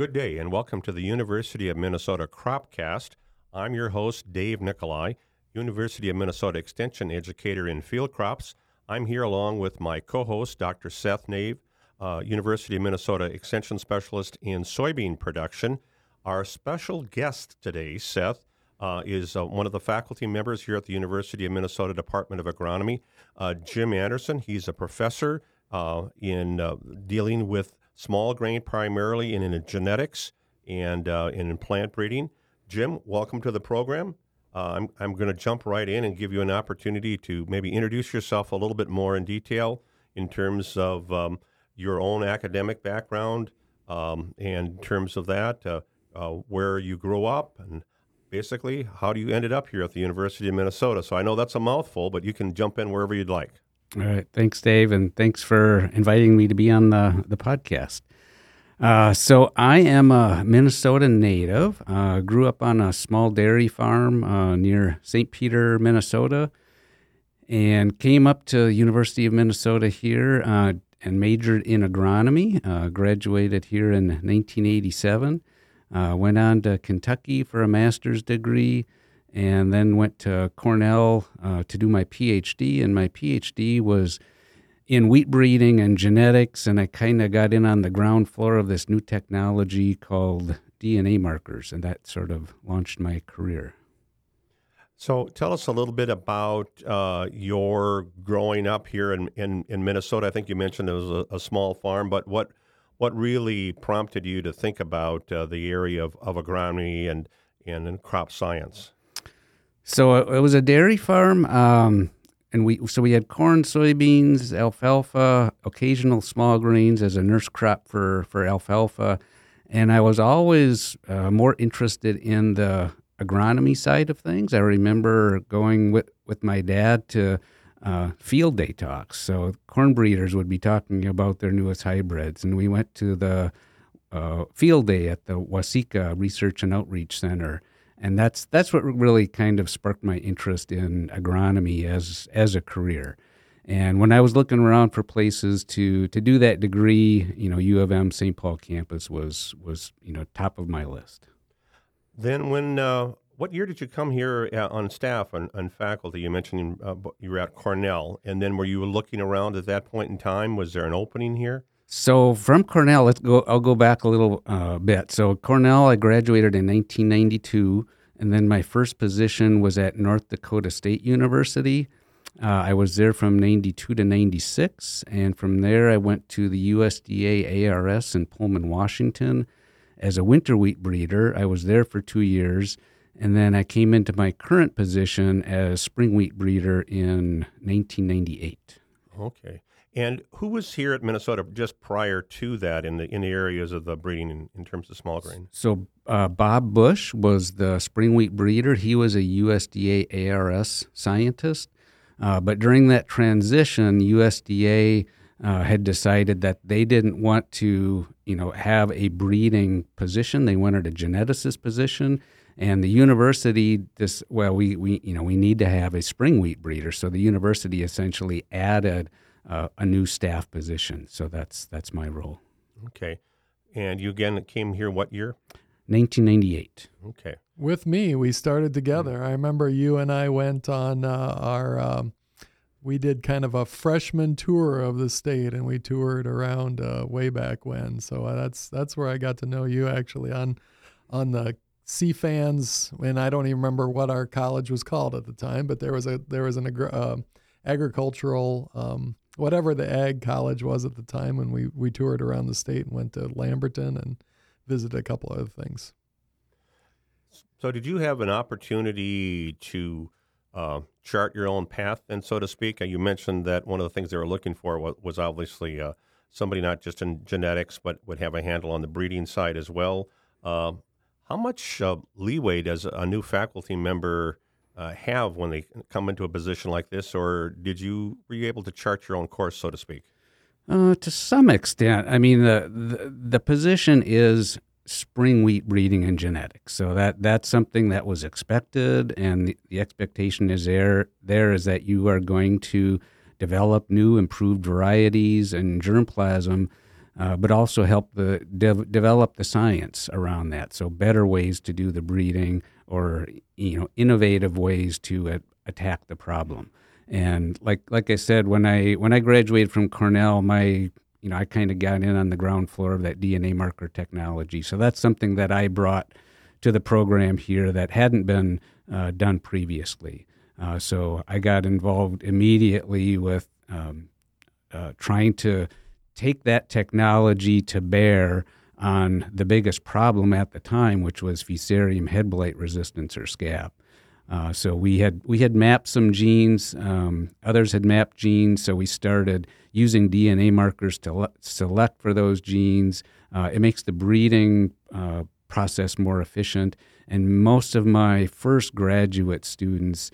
Good day and welcome to the University of Minnesota CropCast. I'm your host, Dave Nicolai, University of Minnesota Extension Educator in Field Crops. I'm here along with my co-host, Dr. Seth Naeve, University of Minnesota Extension Specialist in Soybean Production. Our special guest today, Seth, is one of the faculty members here at the University of Minnesota Department of Agronomy, Jim Anderson. He's a professor in dealing with small grain primarily in genetics and in plant breeding. Jim, welcome to the program. I'm going to jump right in and give you an opportunity to maybe introduce yourself a little bit more in detail in terms of your own academic background and in terms of that, where you grew up, and basically how you ended up here at the University of Minnesota. So I know that's a mouthful, but you can jump in wherever you'd like. All right. Thanks, Dave, and thanks for inviting me to be on the podcast. So I am a Minnesota native. Grew up on a small dairy farm near St. Peter, Minnesota, and came up to University of Minnesota here and majored in agronomy. Graduated here in 1987. Went on to Kentucky for a master's degree, and then went to Cornell to do my PhD, and my PhD was in wheat breeding and genetics, and I kind of got in on the ground floor of this new technology called DNA markers, and that sort of launched my career. So tell us a little bit about your growing up here in Minnesota. I think you mentioned it was a small farm, but what really prompted you to think about the area of agronomy and crop science? So it was a dairy farm, and we had corn, soybeans, alfalfa, occasional small grains as a nurse crop for alfalfa. And I was always more interested in the agronomy side of things. I remember going with my dad to field day talks. So corn breeders would be talking about their newest hybrids. And we went to the field day at the Waseca Research and Outreach Center. And that's what really kind of sparked my interest in agronomy as a career. And when I was looking around for places to do that degree, U of M St. Paul campus was top of my list. Then what year did you come here on staff and faculty? You mentioned you were at Cornell, and then were you looking around at that point in time? Was there an opening here? So from Cornell, I'll go back a little bit. So Cornell, I graduated in 1992, and then my first position was at North Dakota State University. I was there from 92 to 96, and from there I went to the USDA ARS in Pullman, Washington, as a winter wheat breeder. I was there for 2 years, and then I came into my current position as spring wheat breeder in 1998. Okay. And who was here at Minnesota just prior to that in the areas of the breeding in terms of small grain? So Bob Busch was the spring wheat breeder. He was a USDA ARS scientist. But during that transition, USDA had decided that they didn't want to have a breeding position. They wanted a geneticist position. And the university, we need to have a spring wheat breeder. So the university essentially added a new staff position. So that's my role. Okay. And you again came here what year? 1998. Okay. With me, we started together. Mm-hmm. I remember you and I went on we did kind of a freshman tour of the state, and we toured around way back when. So that's where I got to know you, actually, on the C-FANS, and I don't even remember what our college was called at the time, but there was an agricultural whatever the ag college was at the time, when we toured around the state and went to Lamberton and visited a couple other things. So did you have an opportunity to chart your own path, and so to speak? You mentioned that one of the things they were looking for was obviously somebody not just in genetics, but would have a handle on the breeding side as well. How much leeway does a new faculty member have when they come into a position like this, or were you able to chart your own course, so to speak? To some extent. I mean, the position is spring wheat breeding and genetics, so that's something that was expected, and the expectation is there is that you are going to develop new, improved varieties and germplasm but also help develop the science around that. So better ways to do the breeding, or innovative ways to attack the problem. And like I said, when I graduated from Cornell, I kind of got in on the ground floor of that DNA marker technology. So that's something that I brought to the program here that hadn't been done previously. So I got involved immediately with trying to take that technology to bear on the biggest problem at the time, which was Fusarium head blight resistance, or SCAB. So we had mapped some genes. Others had mapped genes, so we started using DNA markers to select for those genes. It makes the breeding process more efficient. And most of my first graduate students,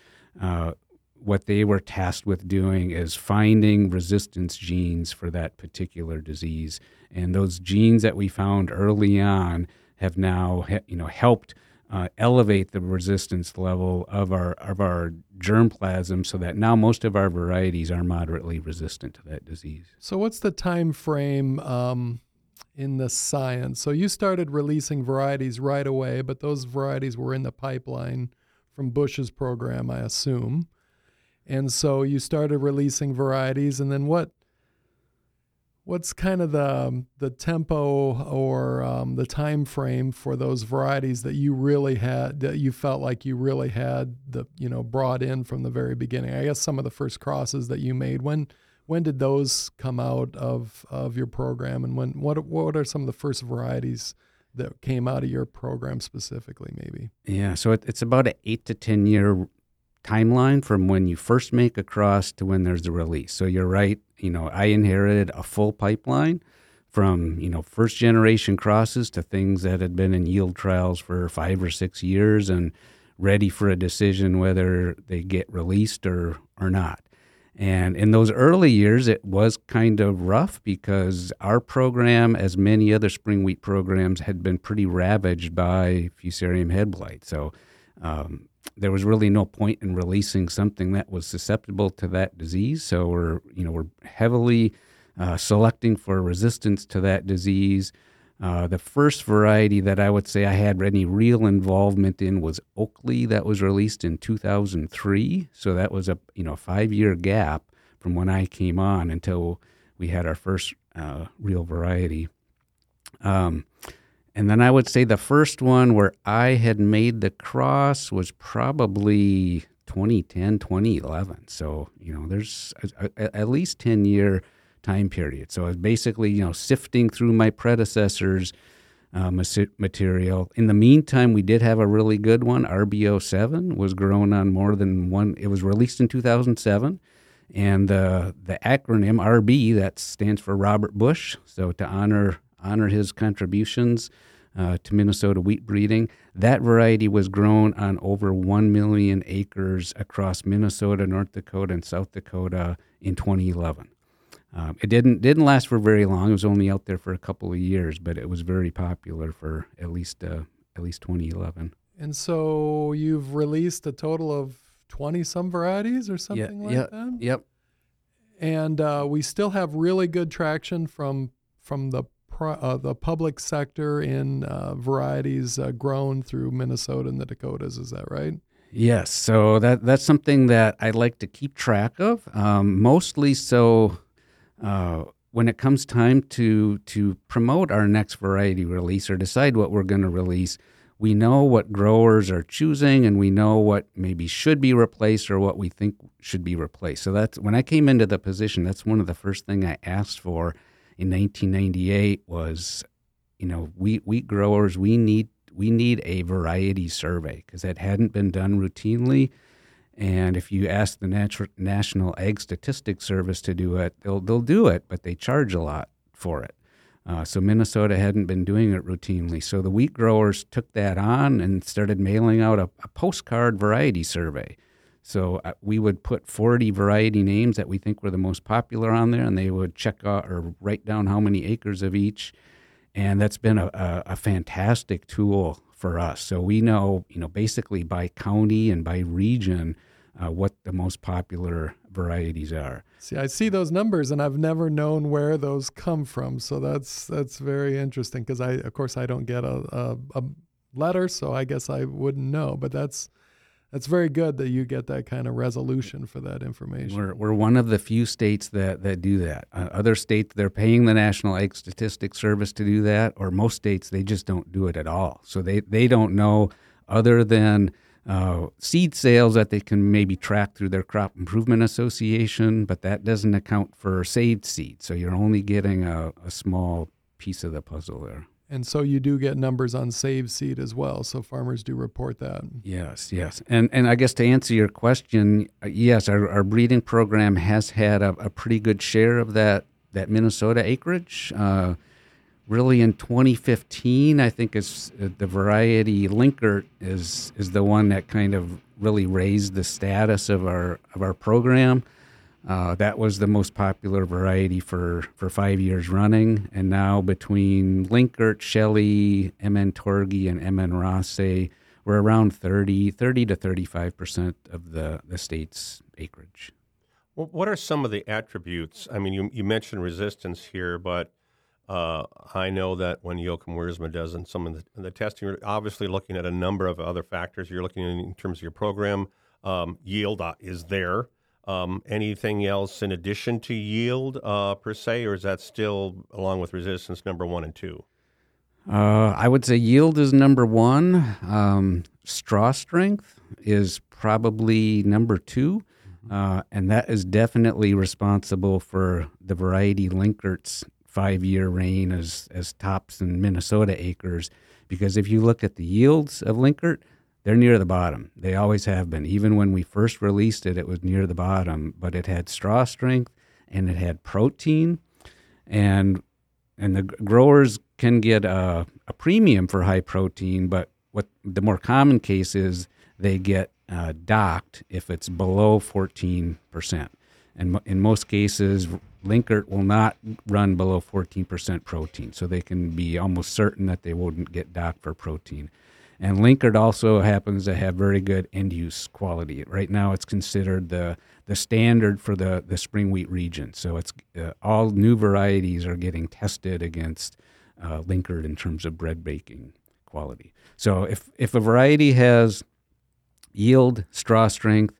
what they were tasked with doing is finding resistance genes for that particular disease. And those genes that we found early on have now helped elevate the resistance level of our germplasm, so that now most of our varieties are moderately resistant to that disease. So what's the time frame in the science? So you started releasing varieties right away, but those varieties were in the pipeline from Busch's program, I assume. And so you started releasing varieties, and then what's kind of the tempo or the time frame for those varieties that you really had, that you felt like you really had brought in from the very beginning? I guess some of the first crosses that you made, when did those come out of your program, and what are some of the first varieties that came out of your program specifically, maybe? Yeah, so it's about an 8 to 10 year timeline from when you first make a cross to when there's a release. So you're right. I inherited a full pipeline from, first generation crosses to things that had been in yield trials for 5 or 6 years and ready for a decision whether they get released or not. And in those early years, it was kind of rough because our program, as many other spring wheat programs, had been pretty ravaged by Fusarium head blight. So, there was really no point in releasing something that was susceptible to that disease. So we're heavily selecting for resistance to that disease. The first variety that I would say I had any real involvement in was Oakley, that was released in 2003. So that was a 5 year gap from when I came on until we had our first real variety. And then I would say the first one where I had made the cross was probably 2010, 2011. So, there's at least 10-year time period. So I was basically, sifting through my predecessors' material. In the meantime, we did have a really good one. RB07 was grown on more than one. It was released in 2007. And the acronym RB, that stands for Robert Busch. So to honor his contributions to Minnesota wheat breeding. That variety was grown on over 1 million acres across Minnesota, North Dakota, and South Dakota in 2011. It didn't last for very long. It was only out there for a couple of years, but it was very popular for at least 2011. And so you've released a total of 20-some varieties or something that? Yep. And we still have really good traction from the public sector in varieties grown through Minnesota and the Dakotas. Is that right? Yes. So that's something that I like to keep track of, mostly so when it comes time to promote our next variety release or decide what we're going to release. We know what growers are choosing, and we know what maybe should be replaced or what we think should be replaced. So that's when I came into the position, that's one of the first thing I asked for in 1998 was, wheat growers, we need a variety survey, because that hadn't been done routinely. And if you ask the National Ag Statistics Service to do it, they'll do it, but they charge a lot for it. So Minnesota hadn't been doing it routinely. So the wheat growers took that on and started mailing out a postcard variety survey. So we would put 40 variety names that we think were the most popular on there, and they would check out or write down how many acres of each. And that's been a fantastic tool for us. So we know, basically by county and by region what the most popular varieties are. See, I see those numbers, and I've never known where those come from. So that's very interesting because I don't get a letter, so I guess I wouldn't know. But that's very good that you get that kind of resolution for that information. We're one of the few states that do that. Other states, they're paying the National Egg Statistics Service to do that, or most states, they just don't do it at all. So they don't know other than seed sales that they can maybe track through their crop improvement association, but that doesn't account for saved seeds. So you're only getting a small piece of the puzzle there. And so you do get numbers on saved seed as well. So farmers do report that. Yes. And I guess to answer your question, yes, our breeding program has had a pretty good share of that Minnesota acreage. Really, in 2015, I think is the variety Linkert is the one that kind of really raised the status of our program. That was the most popular variety for 5 years running, and now between Linkert, Shelley, MN-Torgy, and MN-Rothsay, we're around 30 to 35% of the state's acreage. Well, what are some of the attributes? I mean, you mentioned resistance here, but I know that when Joachim Wiersma does in some of the testing, you're obviously looking at a number of other factors. You're looking in terms of your program. Yield is there. Anything else in addition to yield per se, or is that still along with resistance number 1 and 2? I would say yield is number 1. Straw strength is probably number 2. And that is definitely responsible for the variety Linkert's 5-year reign as tops in Minnesota acres, because if you look at the yields of Linkert, they're near the bottom. They always have been. Even when we first released it, it was near the bottom, but it had straw strength and it had protein, and the growers can get a premium for high protein, but what the more common case is they get docked if it's below 14%. And in most cases, Linkert will not run below 14% protein, so they can be almost certain that they wouldn't get docked for protein. And Linkert also happens to have very good end-use quality. Right now it's considered the standard for the spring wheat region, so it's all new varieties are getting tested against Linkert in terms of bread baking quality. So if a variety has yield, straw strength,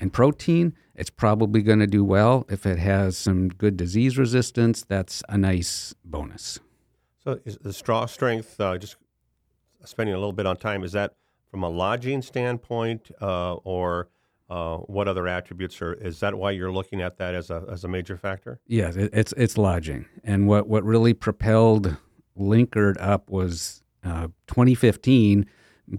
and protein, it's probably going to do well. If it has some good disease resistance, that's a nice bonus. So is the straw strength, just spending a little bit on time, is that from a lodging standpoint or what other attributes are? Is that why you're looking at that as a major factor? Yes, it's lodging. And what really propelled Linkert up was 2015.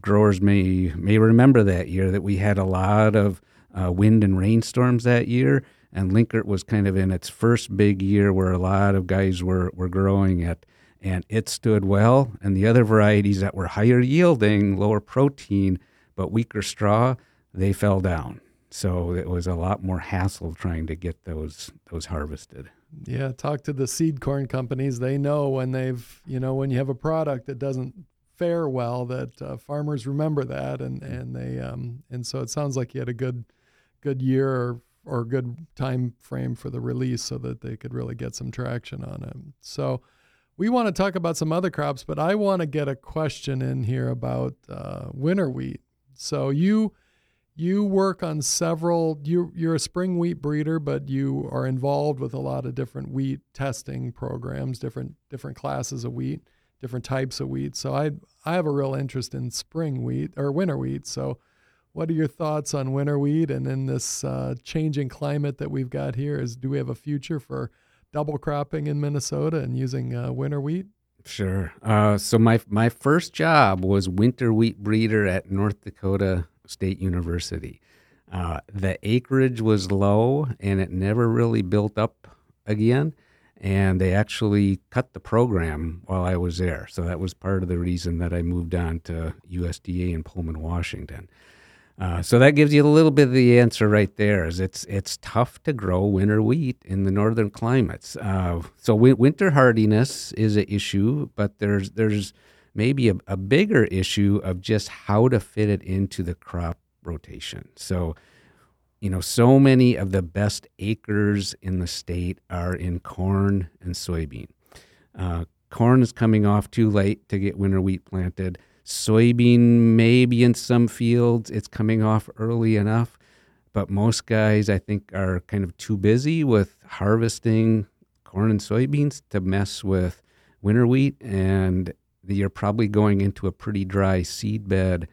Growers may remember that year that we had a lot of wind and rainstorms that year, and Linkert was kind of in its first big year where a lot of guys were growing it, and it stood well. And the other varieties that were higher yielding, lower protein, but weaker straw, they fell down. So it was a lot more hassle trying to get those harvested. Yeah, talk to the seed corn companies. They know when when you have a product that doesn't fare well, that farmers remember that, and they and so it sounds like you had a good year or good time frame for the release so that they could really get some traction on it. So we want to talk about some other crops, but I want to get a question in here about winter wheat. So you work on several, you're a spring wheat breeder, but you are involved with a lot of different wheat testing programs, different classes of wheat, different types of wheat. So I have a real interest in spring wheat or winter wheat. So what are your thoughts on winter wheat? And in this changing climate that we've got here, do we have a future for double cropping in Minnesota and using winter wheat? Sure. So my first job was winter wheat breeder at North Dakota State University. The acreage was low and it never really built up again. And they actually cut the program while I was there. So that was part of the reason that I moved on to USDA in Pullman, Washington. So that gives you a little bit of the answer right there, is it's tough to grow winter wheat in the northern climates. So winter hardiness is an issue, but there's maybe a bigger issue of just how to fit it into the crop rotation. So you know, so many of the best acres in the state are in corn and soybean. Corn is coming off too late to get winter wheat planted. Soybean, maybe in some fields, it's coming off early enough. But most guys, I think, are kind of too busy with harvesting corn and soybeans to mess with winter wheat. And you're probably going into a pretty dry seed bed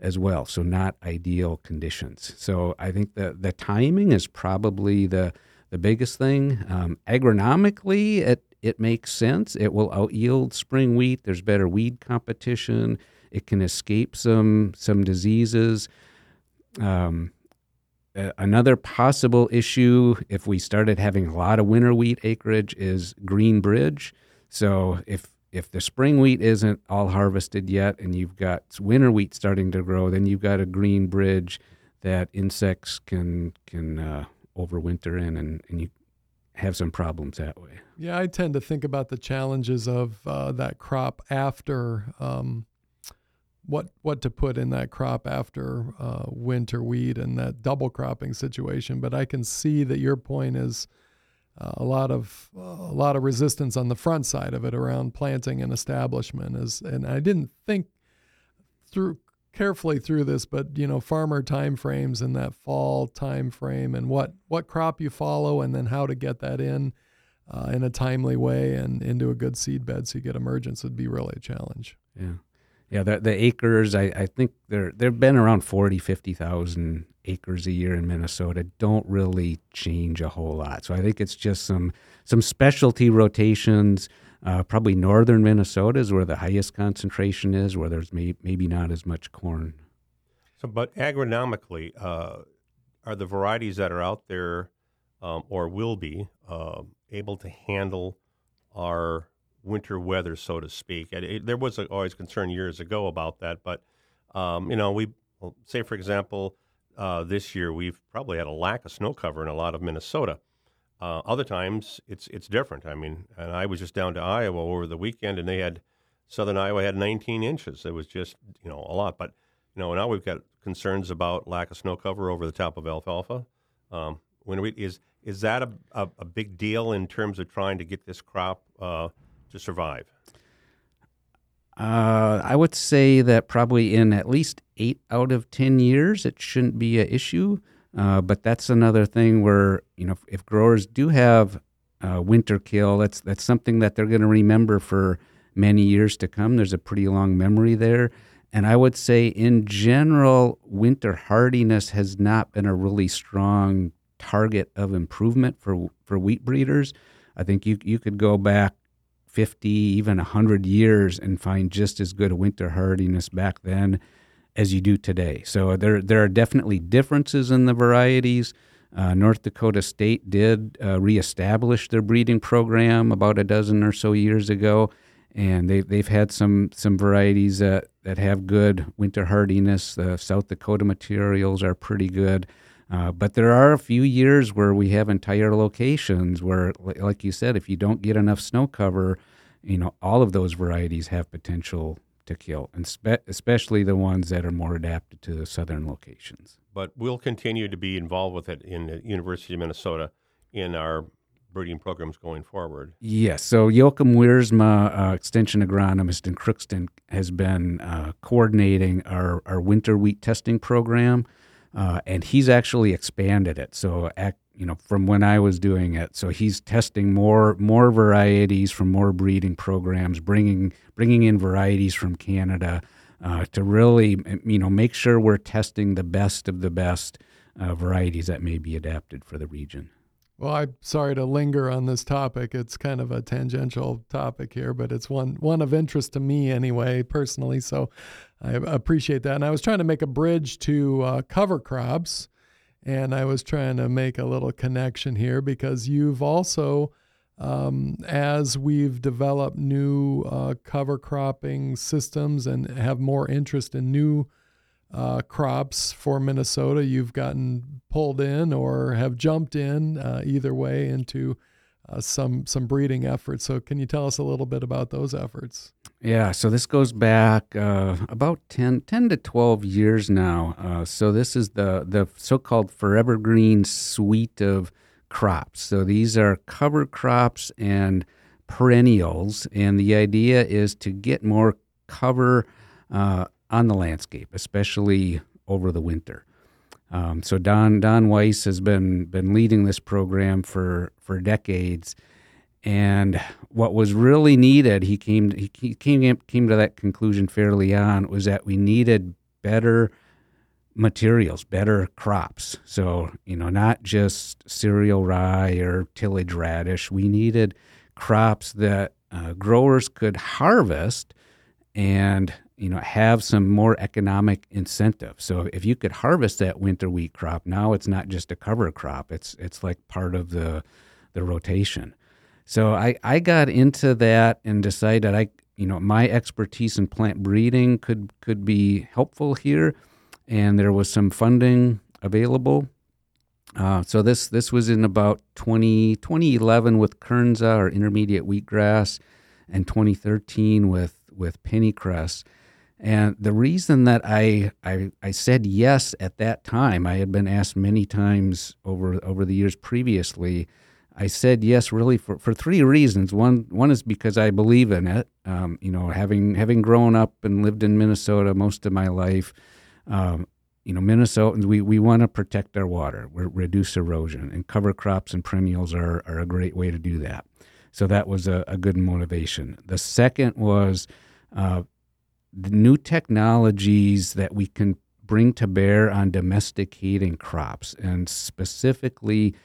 as well, so not ideal conditions. So I think the timing is probably the biggest thing. Agronomically, it makes sense. It will out-yield spring wheat. There's better weed competition. It can escape some diseases. Another possible issue, if we started having a lot of winter wheat acreage, is green bridge. So if the spring wheat isn't all harvested yet and you've got winter wheat starting to grow, then you've got a green bridge that insects can overwinter in, and you have some problems that way. Yeah, I tend to think about the challenges of that crop after, what to put in that crop after winter wheat and that double cropping situation. But I can see that your point is a lot of resistance on the front side of it around planting and establishment is, and I didn't think carefully through this, but you know, farmer time frames and that fall time frame and what crop you follow and then how to get that in a timely way and into a good seed bed so you get emergence would be really a challenge. Yeah. Yeah, the acres, I think they've been around 40,000, 50,000 acres a year in Minnesota, don't really change a whole lot. So I think it's just some specialty rotations. Probably northern Minnesota is where the highest concentration is, where there's maybe not as much corn. So, but agronomically, are the varieties that are out there or will be able to handle our winter weather, so to speak? There was always concern years ago about that, but you know, we say, for example, this year we've probably had a lack of snow cover in a lot of Minnesota. Other times it's different. I mean, and I was just down to Iowa over the weekend, and they had southern Iowa had 19 inches. It was just, you know, a lot. But you know, now we've got concerns about lack of snow cover over the top of alfalfa. Winter wheat is that a big deal in terms of trying to get this crop to survive? I would say that probably in at least 8 out of 10 years, it shouldn't be an issue. But that's another thing where, you know, if growers do have winter kill, that's something that they're going to remember for many years to come. There's a pretty long memory there. And I would say in general, winter hardiness has not been a really strong target of improvement for wheat breeders. I think you could go back 50, even 100 years and find just as good a winter hardiness back then as you do today. So there are definitely differences in the varieties. North Dakota State did reestablish their breeding program about a dozen or so years ago, and they've had some varieties that have good winter hardiness. The South Dakota materials are pretty good. But there are a few years where we have entire locations where, like you said, if you don't get enough snow cover, you know, all of those varieties have potential to kill, and especially the ones that are more adapted to the southern locations. But we'll continue to be involved with it in the University of Minnesota in our breeding programs going forward. Yes, so Joachim Wiersma, extension agronomist in Crookston, has been coordinating our winter wheat testing program. And he's actually expanded it. So, you know, from when I was doing it, so he's testing more varieties from more breeding programs, bringing in varieties from Canada to really, you know, make sure we're testing the best of the best varieties that may be adapted for the region. Well, I'm sorry to linger on this topic. It's kind of a tangential topic here, but it's one of interest to me anyway, personally. So I appreciate that. And I was trying to make a bridge to cover crops, and I was trying to make a little connection here because you've also, as we've developed new cover cropping systems and have more interest in new crops for Minnesota, you've gotten pulled in or have jumped in either way into some breeding efforts. So can you tell us a little bit about those efforts? Yeah, so this goes back about 10 to 12 years now. So this is the so-called forever green suite of crops. So these are cover crops and perennials, and the idea is to get more cover on the landscape, especially over the winter. So Don Weiss has been leading this program for decades, and what was really needed, he came to that conclusion fairly on, was that we needed better materials, better crops. So, you know, not just cereal rye or tillage radish. We needed crops that growers could harvest and, you know, have some more economic incentive. So if you could harvest that winter wheat crop, now it's not just a cover crop. It's like part of the rotation. So I got into that and decided my expertise in plant breeding could be helpful here, and there was some funding available. So this was in about 2011 with Kernza, or intermediate wheatgrass, and 2013 with pennycress. And the reason that I said yes at that time, I had been asked many times over the years previously, I said yes really for three reasons. One is because I believe in it. Having grown up and lived in Minnesota most of my life, Minnesotans, we want to protect our water, reduce erosion, and cover crops and perennials are a great way to do that. So that was a good motivation. The second was the new technologies that we can bring to bear on domesticating crops, and specifically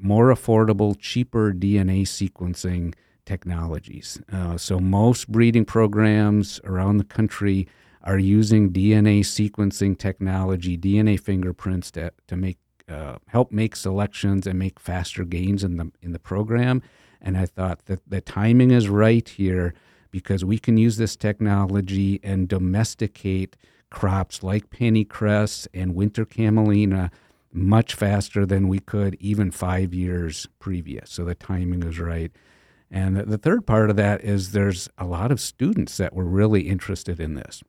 more affordable, cheaper DNA sequencing technologies. So most breeding programs around the country are using DNA sequencing technology, DNA fingerprints to make help make selections and make faster gains in the program. And I thought that the timing is right here because we can use this technology and domesticate crops like pennycress and winter camelina much faster than we could even 5 years previous. So the timing is right. And the third part of that is there's a lot of students that were really interested in this.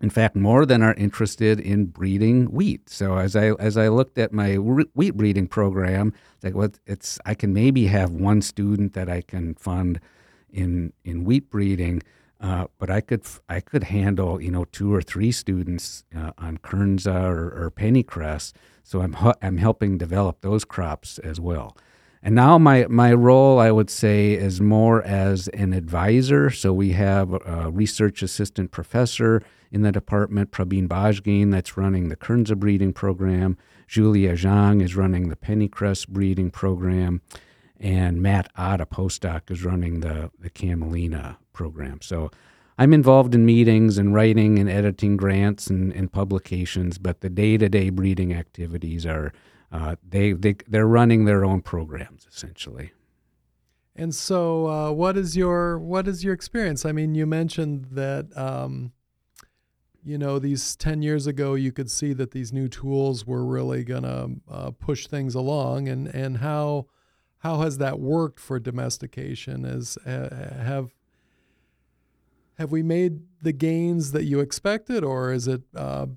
In fact, more than are interested in breeding wheat. So as I looked at my wheat breeding program, it's like, well, I can maybe have one student that I can fund in wheat breeding, but I could handle 2 or 3 students on Kernza or pennycress. So I'm helping develop those crops as well. And now my role, I would say, is more as an advisor. So we have a research assistant professor in the department, Prabeen Bajgain, that's running the Kernza breeding program. Julia Zhang is running the pennycress breeding program. And Matt Ott, a postdoc, is running the camelina program. So I'm involved in meetings and writing and editing grants and publications, but the day-to-day breeding activities are they're running their own programs essentially. And so, what is your experience? I mean, you mentioned that these 10 years ago, you could see that these new tools were really gonna push things along, and how has that worked for domestication? Have we made the gains that you expected, or is it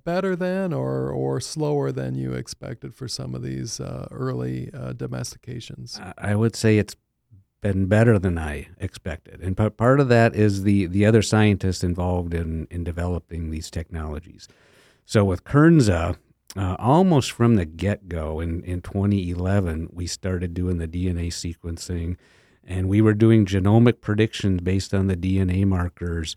better than or slower than you expected for some of these early domestications? I would say it's been better than I expected. And part of that is the other scientists involved in developing these technologies. So with Kernza, almost from the get-go in 2011, we started doing the DNA sequencing. And we were doing genomic predictions based on the DNA markers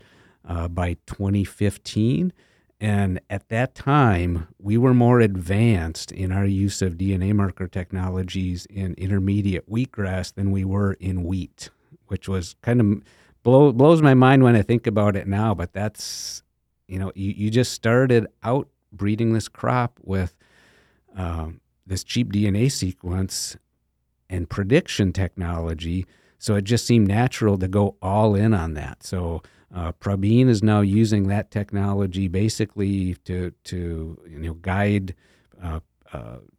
by 2015. And at that time, we were more advanced in our use of DNA marker technologies in intermediate wheatgrass than we were in wheat, which was kind of blows my mind when I think about it now. But that's, you just started out breeding this crop with this cheap DNA sequence and prediction technology, so it just seemed natural to go all in on that. So Prabeen is now using that technology basically to guide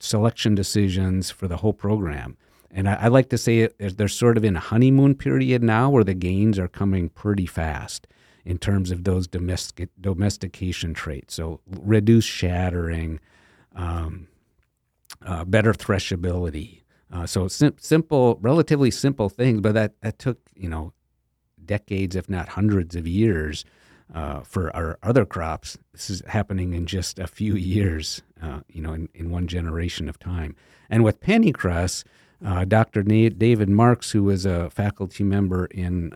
selection decisions for the whole program. And I like to say they're sort of in a honeymoon period now where the gains are coming pretty fast in terms of those domestication traits. So reduced shattering, better threshability. So simple, relatively simple things, but that took, decades, if not hundreds of years for our other crops. This is happening in just a few years, in one generation of time. And with pennycress, Dr. David Marks, who is a faculty member in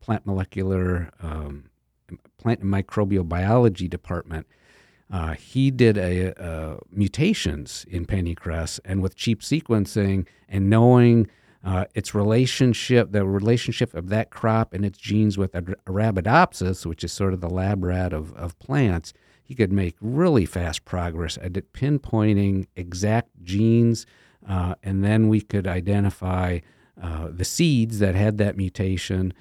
plant microbial biology department, he did mutations in pennycress, and with cheap sequencing and knowing its relationship of that crop and its genes with Arabidopsis, which is sort of the lab rat of plants, he could make really fast progress at pinpointing exact genes. And then we could identify the seeds that had that mutation.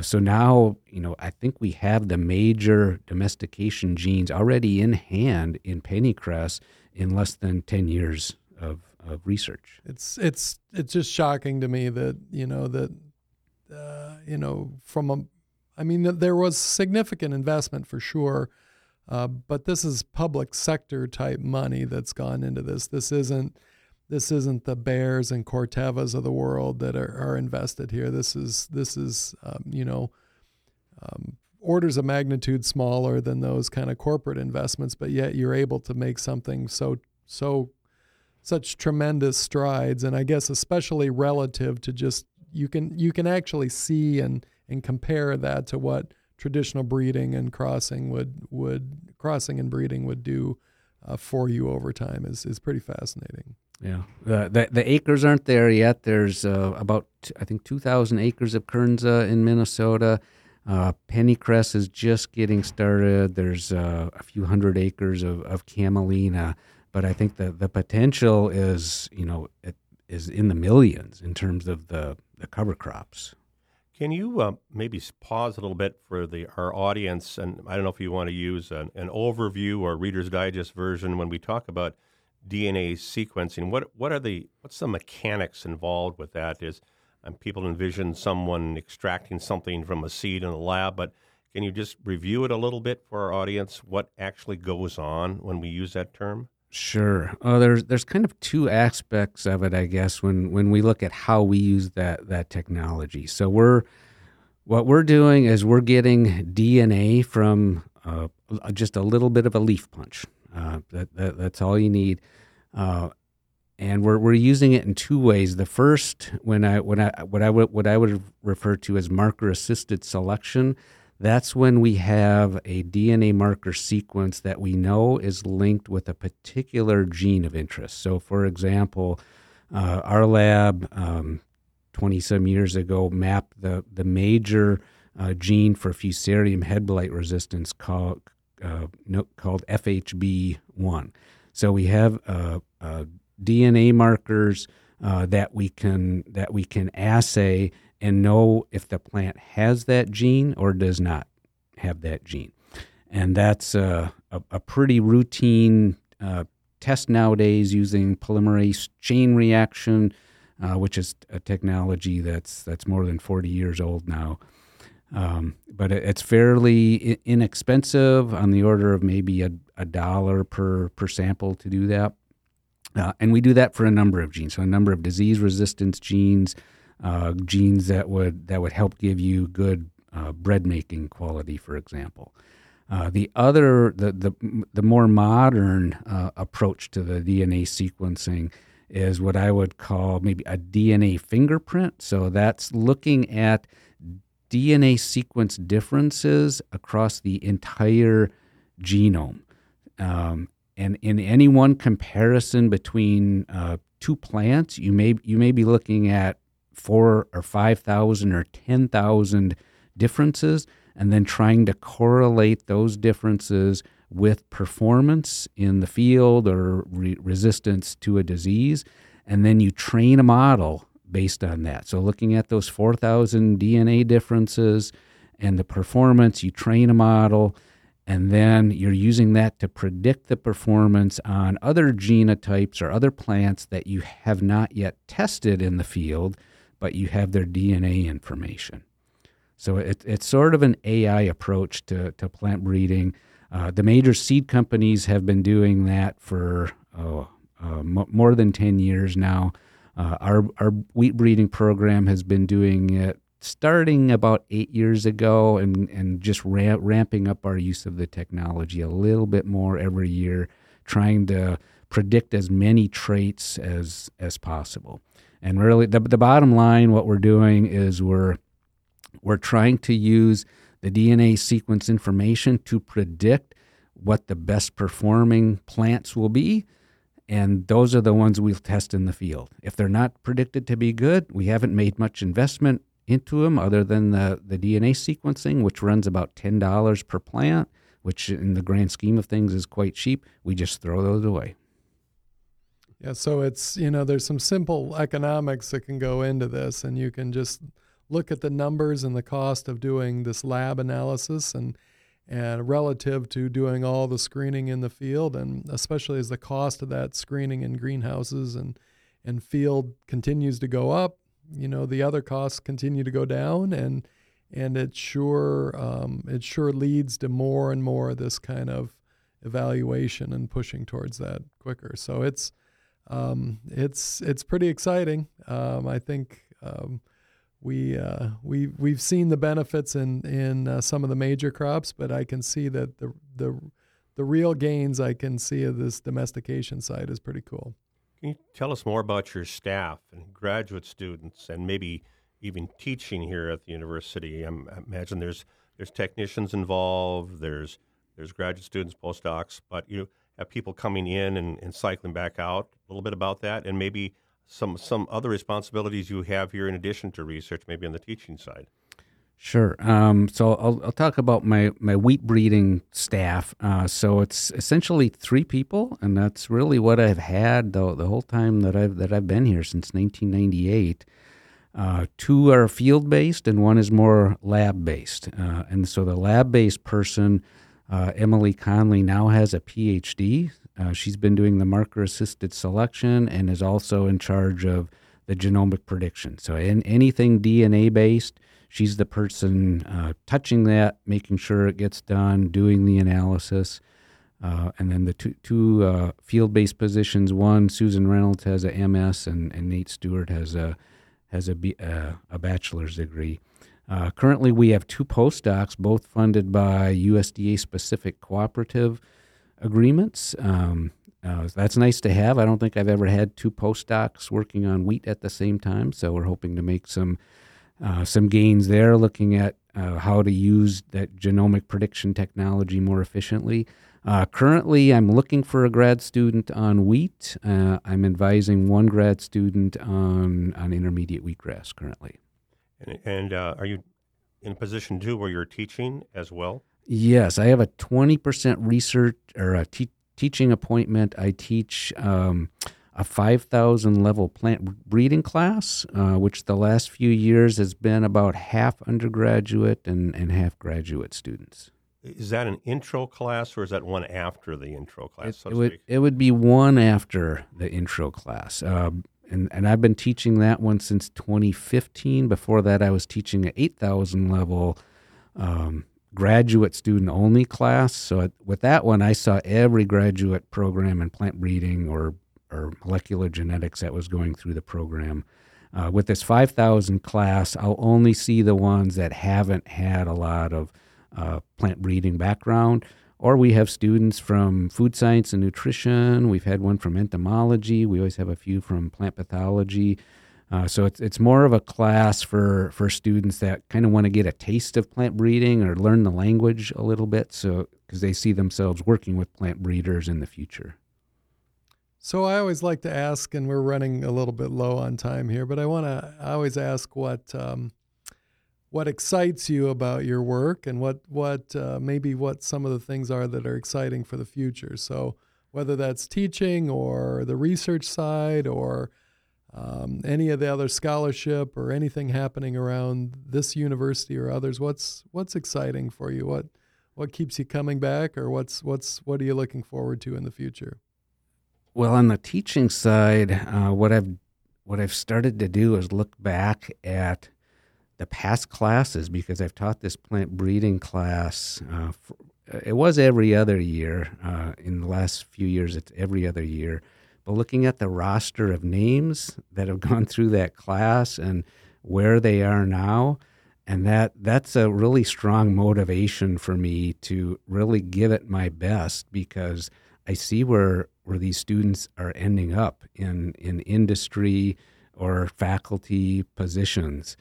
So now, I think we have the major domestication genes already in hand in pennycress in less than 10 years of research. It's just shocking to me that, there was significant investment for sure, but this is public sector type money that's gone into this. This isn't the Bayers and Cortevas of the world that are invested here. This is orders of magnitude smaller than those kind of corporate investments, but yet you're able to make something such tremendous strides. And I guess especially relative to just you can actually see and compare that to what traditional breeding and crossing and breeding would do for you over time is pretty fascinating. Yeah, the acres aren't there yet. There's about 2,000 acres of Kernza in Minnesota. Pennycress is just getting started. There's a few hundred acres of camelina, but I think the potential is in the millions in terms of the cover crops. Can you maybe pause a little bit for our audience? And I don't know if you want to use an overview or Reader's Digest version when we talk about DNA sequencing. What's the mechanics involved with that? People envision someone extracting something from a seed in a lab, but can you just review it a little bit for our audience? What actually goes on when we use that term? Sure. There's kind of two aspects of it, I guess, when we look at how we use that technology. So what we're doing is we're getting DNA from just a little bit of a leaf punch. That's all you need, and we're using it in two ways. The first, what I would refer to as marker-assisted selection, that's when we have a DNA marker sequence that we know is linked with a particular gene of interest. So, for example, our lab 20-some years ago mapped the major gene for Fusarium head blight resistance called FHB1. So we have DNA markers that we can assay and know if the plant has that gene or does not have that gene, and that's a pretty routine test nowadays using polymerase chain reaction, which is a technology that's more than 40 years old now. But it's fairly inexpensive, on the order of maybe a dollar per sample to do that. And we do that for a number of genes, so a number of disease-resistance genes, genes that would help give you good bread-making quality, for example. The more modern approach to the DNA sequencing is what I would call maybe a DNA fingerprint. So that's looking at DNA sequence differences across the entire genome. And in any one comparison between two plants, you may be looking at 4,000 or 5,000 or 10,000 differences, and then trying to correlate those differences with performance in the field or resistance to a disease. And then you train a model based on that. So looking at those 4,000 DNA differences and the performance, you train a model, And then you're using that to predict the performance on other genotypes or other plants that you have not yet tested in the field, but you have their DNA information. So it's sort of an AI approach to plant breeding. The major seed companies have been doing that for more than 10 years now. Our wheat breeding program has been doing it starting about 8 years ago and just ramping up our use of the technology a little bit more every year, trying to predict as many traits as possible. And really, the bottom line, what we're doing is we're trying to use the DNA sequence information to predict what the best performing plants will be, and those are the ones we'll test in the field. If they're not predicted to be good, we haven't made much investment into them other than the DNA sequencing, which runs about $10 per plant, which in the grand scheme of things is quite cheap. We just throw those away. Yeah, so it's, there's some simple economics that can go into this, and you can just look at the numbers and the cost of doing this lab analysis and relative to doing all the screening in the field, and especially as the cost of that screening in greenhouses and field continues to go up, the other costs continue to go down, and it sure leads to more and more of this kind of evaluation and pushing towards that quicker. So it's pretty exciting. I think we've seen the benefits in some of the major crops, but I can see that the real gains I can see of this domestication side is pretty cool. Can you tell us more about your staff and graduate students, and maybe even teaching here at the university? I imagine there's technicians involved, there's graduate students, postdocs, but you have people coming in and cycling back out. A little bit about that, and maybe some other responsibilities you have here in addition to research, maybe on the teaching side. Sure. So I'll talk about my wheat breeding staff. So it's essentially three people, and that's really what I've had the whole time that I've been here since 1998. Two are field based, and one is more lab based. And so the lab based person, Emily Conley, now has a PhD. She's been doing the marker assisted selection and is also in charge of the genomic prediction. So in anything DNA based, she's the person touching that, making sure it gets done, doing the analysis. And then the two field-based positions, one, Susan Reynolds has a MS, and Nate Stewart has a bachelor's degree. Currently, we have two postdocs, both funded by USDA-specific cooperative agreements. That's nice to have. I don't think I've ever had two postdocs working on wheat at the same time, so we're hoping to make some gains there, looking at how to use that genomic prediction technology more efficiently. Currently, I'm looking for a grad student on wheat. I'm advising one grad student on intermediate wheatgrass currently. And are you in a position, too, where you're teaching as well? Yes, I have a 20% research or a teaching appointment. I teach a 5,000 level plant breeding class, which the last few years has been about half undergraduate and half graduate students. Is that an intro class, or is that one after the intro class? It would be one after the intro class. And I've been teaching that one since 2015. Before that, I was teaching an 8,000 level graduate student only class. So with that one, I saw every graduate program in plant breeding or molecular genetics that was going through the program. With this 5,000 class, I'll only see the ones that haven't had a lot of plant breeding background, or we have students from food science and nutrition. We've had one from entomology. We always have a few from plant pathology. So it's more of a class for students that kind of want to get a taste of plant breeding or learn the language a little bit, so because they see themselves working with plant breeders in the future. So I always like to ask, and we're running a little bit low on time here, but I always ask what excites you about your work, and what some of the things are that are exciting for the future. So whether that's teaching or the research side or any of the other scholarship or anything happening around this university or others, what's exciting for you? What what keeps you coming back, or what are you looking forward to in the future? Well, on the teaching side, what I've started to do is look back at the past classes, because I've taught this plant breeding class. It was every other year. In the last few years, it's every other year. But looking at the roster of names that have gone through that class and where they are now, and that's a really strong motivation for me to really give it my best, because I see where these students are ending up in industry or faculty positions.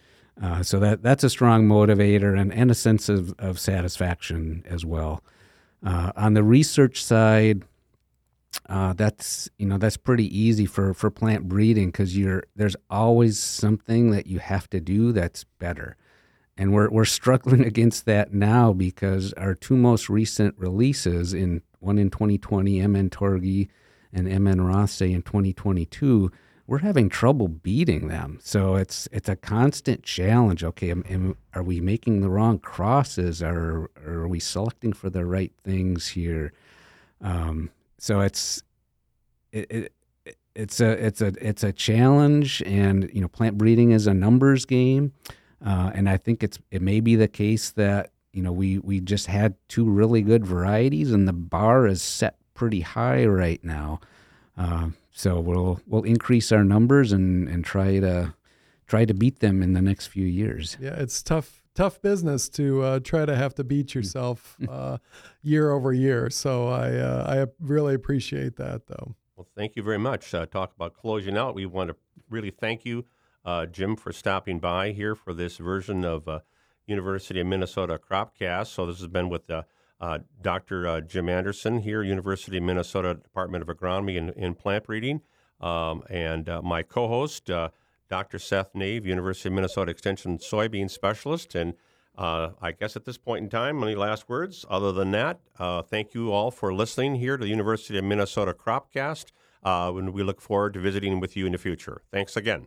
So that's a strong motivator and a sense of satisfaction as well. On the research side, that's pretty easy for plant breeding, because there's always something that you have to do that's better. And we're struggling against that now, because our two most recent releases, one in 2020, MN-Torgy, and MN-Rothsay in 2022, we're having trouble beating them. So it's a constant challenge. Okay, are we making the wrong crosses? Are we selecting for the right things here? So it's a challenge, and plant breeding is a numbers game. And I think it may be the case that, we just had two really good varieties, and the bar is set pretty high right now. So we'll increase our numbers and try to beat them in the next few years. Yeah, it's tough business to try to have to beat yourself year over year. So I really appreciate that, though. Well, thank you very much. Talk about closing out. We want to really thank you, Jim, for stopping by here for this version of University of Minnesota CropCast. So this has been with Dr. Jim Anderson here, University of Minnesota Department of Agronomy and Plant Breeding, and my co-host, Dr. Seth Naeve, University of Minnesota Extension Soybean Specialist. And I guess at this point in time, any last words? Other than that, thank you all for listening here to the University of Minnesota CropCast, and we look forward to visiting with you in the future. Thanks again.